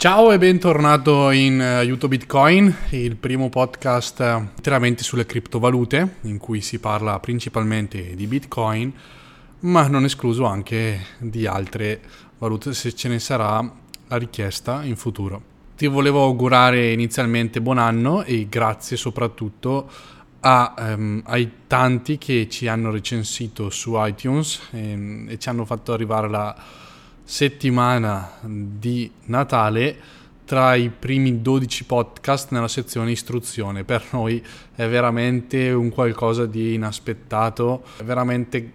Ciao e bentornato in Aiuto Bitcoin, il primo podcast interamente sulle criptovalute, in cui si parla principalmente di Bitcoin, ma non escluso anche di altre valute se ce ne sarà la richiesta in futuro. Ti volevo augurare inizialmente buon anno e grazie soprattutto ai tanti che ci hanno recensito su iTunes e ci hanno fatto arrivare la settimana di Natale tra i primi 12 podcast nella sezione istruzione. Per noi è veramente un qualcosa di inaspettato, è veramente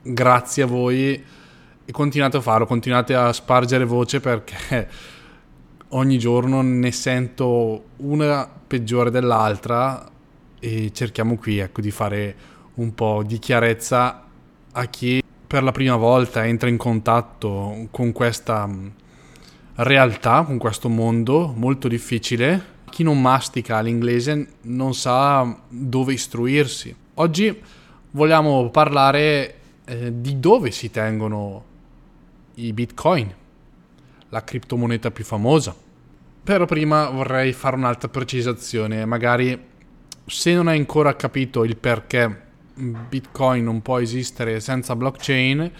grazie a voi e continuate a farlo, continuate a spargere voce, perché ogni giorno ne sento una peggiore dell'altra e cerchiamo qui, ecco, di fare un po' di chiarezza a chi per la prima volta entra in contatto con questa realtà, con questo mondo molto difficile. Chi non mastica l'inglese non sa dove istruirsi. Oggi vogliamo parlare di dove si tengono i Bitcoin, la criptomoneta più famosa. Però prima vorrei fare un'altra precisazione. Magari se non hai ancora capito il perché Bitcoin non può esistere senza blockchain,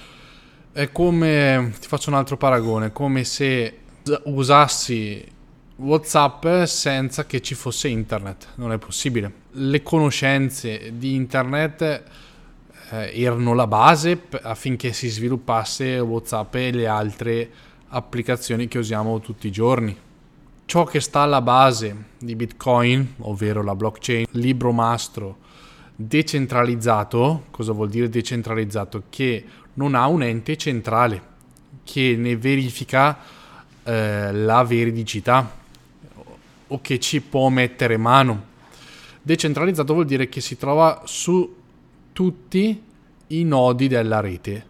è come, ti faccio un altro paragone, come se usassi WhatsApp senza che ci fosse internet. Non è possibile. Le conoscenze di internet erano la base affinché si sviluppasse WhatsApp e le altre applicazioni che usiamo tutti i giorni. Ciò che sta alla base di Bitcoin, ovvero la blockchain, libro mastro decentralizzato. Cosa vuol dire decentralizzato? Che non ha un ente centrale che ne verifica la veridicità o che ci può mettere mano. Decentralizzato vuol dire che si trova su tutti i nodi della rete.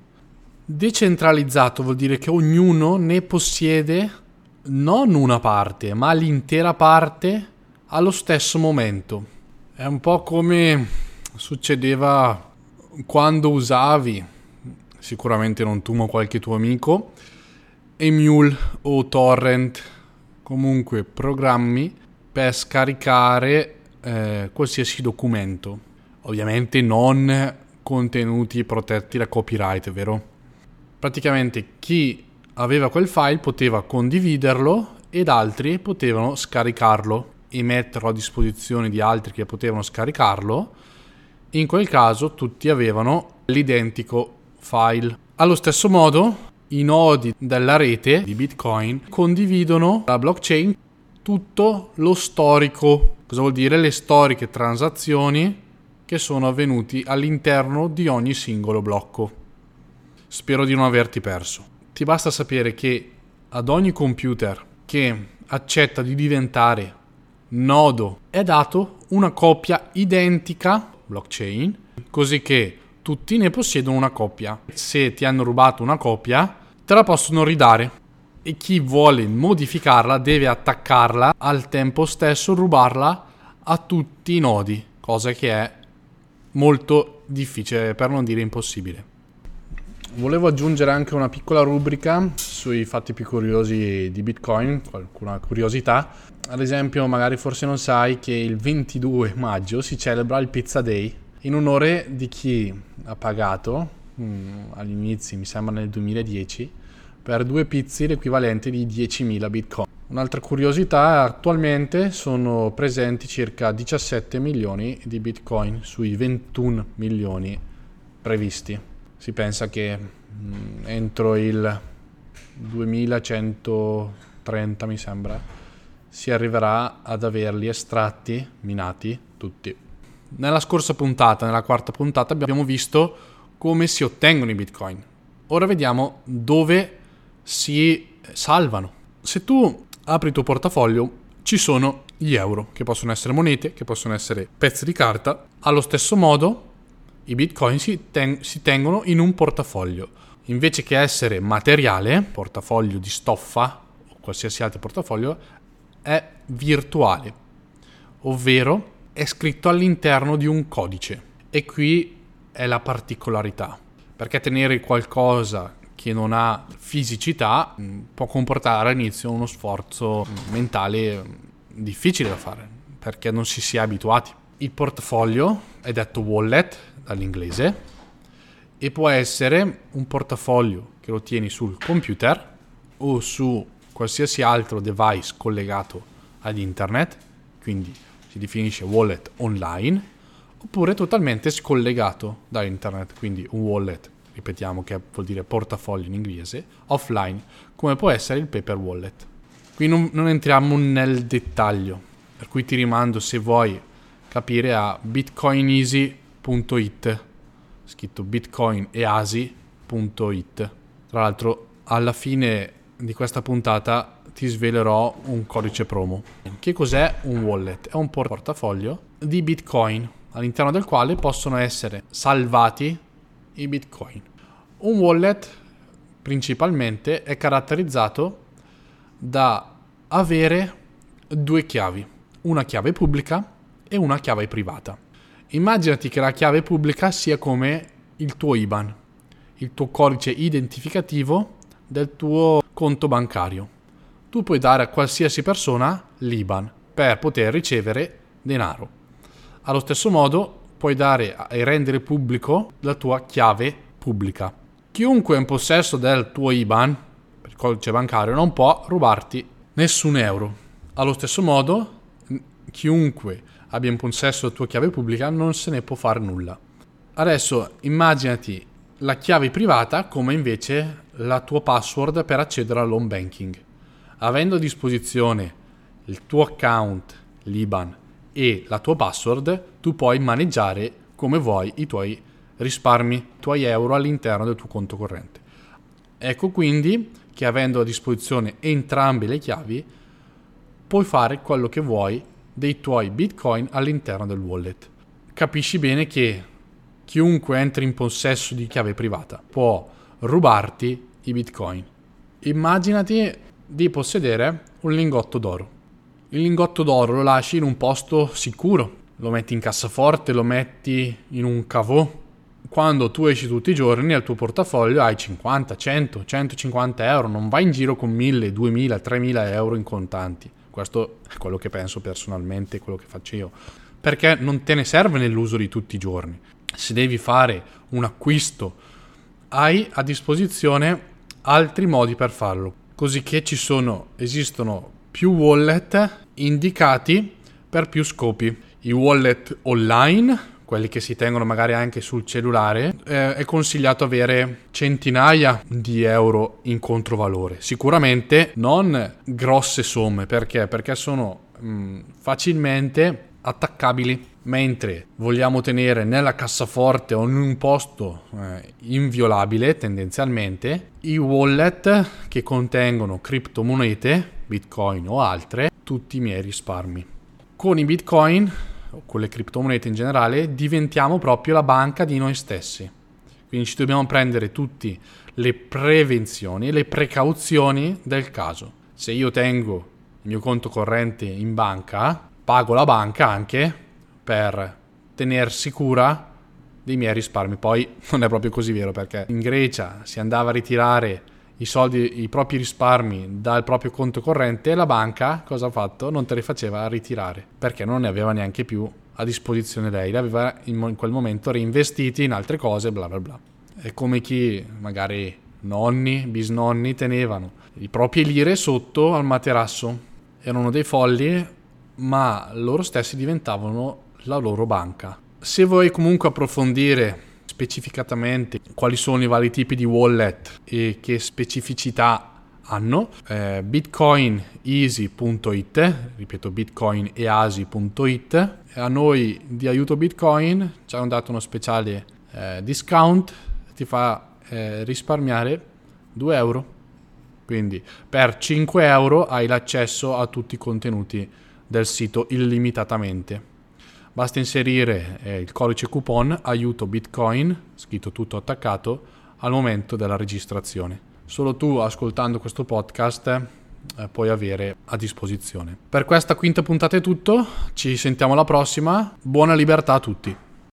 Decentralizzato vuol dire che ognuno ne possiede non una parte, ma l'intera parte allo stesso momento. È un po' come succedeva quando usavi, sicuramente non tu ma qualche tuo amico, Emule o Torrent, comunque programmi per scaricare qualsiasi documento, ovviamente non contenuti protetti da copyright, vero? Praticamente chi aveva quel file poteva condividerlo ed altri potevano scaricarlo e metterlo a disposizione di altri che potevano scaricarlo. In quel caso tutti avevano l'identico file. Allo stesso modo i nodi della rete di Bitcoin condividono la blockchain, tutto lo storico. Cosa vuol dire? Le storiche transazioni che sono avvenute all'interno di ogni singolo blocco. Spero di non averti perso. Ti basta sapere che ad ogni computer che accetta di diventare nodo è dato una copia identica blockchain, così che tutti ne possiedono una copia. Se ti hanno rubato una copia, te la possono ridare e chi vuole modificarla deve attaccarla al tempo stesso, rubarla a tutti i nodi, cosa che è molto difficile, per non dire impossibile. Volevo aggiungere anche una piccola rubrica sui fatti più curiosi di Bitcoin, qualcuna curiosità. Ad esempio, magari forse non sai che il 22 maggio si celebra il Pizza Day in onore di chi ha pagato all'inizio, mi sembra nel 2010, per due pizzi l'equivalente di 10.000 Bitcoin. Un'altra curiosità: attualmente sono presenti circa 17 milioni di Bitcoin sui 21 milioni previsti. Si pensa che entro il 2130, mi sembra, si arriverà ad averli estratti, minati, tutti. Nella scorsa puntata, nella quarta puntata, abbiamo visto come si ottengono i Bitcoin. Ora vediamo dove si salvano. Se tu apri il tuo portafoglio, ci sono gli euro, che possono essere monete, che possono essere pezzi di carta. Allo stesso modo, i Bitcoin si tengono in un portafoglio. Invece che essere materiale, portafoglio di stoffa, o qualsiasi altro portafoglio, è virtuale, ovvero è scritto all'interno di un codice. E qui è la particolarità, perché tenere qualcosa che non ha fisicità può comportare all'inizio uno sforzo mentale difficile da fare, perché non si si è abituati. Il portafoglio è detto wallet dall'inglese e può essere un portafoglio che lo tieni sul computer o su qualsiasi altro device collegato ad internet, quindi si definisce wallet online, oppure totalmente scollegato da internet, quindi un wallet, ripetiamo che vuol dire portafoglio in inglese, offline, come può essere il paper wallet. Qui non entriamo nel dettaglio, per cui ti rimando, se vuoi capire, a bitcoineasy.it, scritto bitcoineasy.it. Tra l'altro alla fine di questa puntata ti svelerò un codice promo. Che cos'è un wallet? È un portafoglio di bitcoin all'interno del quale possono essere salvati i bitcoin. Un wallet principalmente è caratterizzato da avere due chiavi, una chiave pubblica e una chiave privata. Immaginati che la chiave pubblica sia come il tuo IBAN, il tuo codice identificativo del tuo conto bancario. Tu puoi dare a qualsiasi persona l'IBAN per poter ricevere denaro. Allo stesso modo puoi dare e rendere pubblico la tua chiave pubblica. Chiunque è in possesso del tuo IBAN, il codice bancario, non può rubarti nessun euro. Allo stesso modo, chiunque abbia in possesso la tua chiave pubblica non se ne può fare nulla. Adesso immaginati la chiave privata come invece la tua password per accedere all'home banking. Avendo a disposizione il tuo account, l'IBAN e la tua password, tu puoi maneggiare come vuoi i tuoi risparmi, i tuoi euro all'interno del tuo conto corrente. Ecco quindi che avendo a disposizione entrambe le chiavi puoi fare quello che vuoi dei tuoi bitcoin all'interno del wallet. Capisci bene che chiunque entri in possesso di chiave privata può rubarti i bitcoin. Immaginati di possedere un lingotto d'oro. Il lingotto d'oro lo lasci in un posto sicuro, lo metti in cassaforte, lo metti in un caveau. Quando tu esci tutti i giorni al tuo portafoglio hai 50, 100, 150 euro, non vai in giro con 1000, 2000, 3000 euro in contanti. Questo è quello che penso personalmente, quello che faccio io, perché non te ne serve nell'uso di tutti i giorni. Se devi fare un acquisto hai a disposizione altri modi per farlo, così che esistono più wallet indicati per più scopi. I wallet online, quelli che si tengono magari anche sul cellulare, è consigliato avere centinaia di euro in controvalore, sicuramente non grosse somme, perché sono facilmente attaccabili, mentre vogliamo tenere nella cassaforte o in un posto inviolabile tendenzialmente i wallet che contengono criptomonete, bitcoin o altre, tutti i miei risparmi. Con i bitcoin o con le criptomonete in generale diventiamo proprio la banca di noi stessi, quindi ci dobbiamo prendere tutte le prevenzioni e le precauzioni del caso. Se io tengo il mio conto corrente in banca, pago la banca anche per tener sicura dei miei risparmi. Poi non è proprio così vero, perché in Grecia si andava a ritirare i soldi, i propri risparmi dal proprio conto corrente, e la banca cosa ha fatto? Non te li faceva ritirare, perché non ne aveva neanche più a disposizione lei, li aveva in quel momento reinvestiti in altre cose, bla bla bla. È come chi magari nonni, bisnonni tenevano i propri lire sotto al materasso, erano dei folli, ma loro stessi diventavano la loro banca. Se vuoi comunque approfondire specificatamente quali sono i vari tipi di wallet e che specificità hanno, bitcoineasy.it, ripeto bitcoineasy.it. A noi di Aiuto Bitcoin ci hanno dato uno speciale discount, ti fa risparmiare 2 euro. Quindi per 5 euro hai l'accesso a tutti i contenuti del sito illimitatamente. Basta inserire il codice coupon Aiuto Bitcoin, scritto tutto attaccato, al momento della registrazione. Solo tu, ascoltando questo podcast, puoi avere a disposizione. Per questa quinta puntata è tutto, ci sentiamo alla prossima, buona libertà a tutti.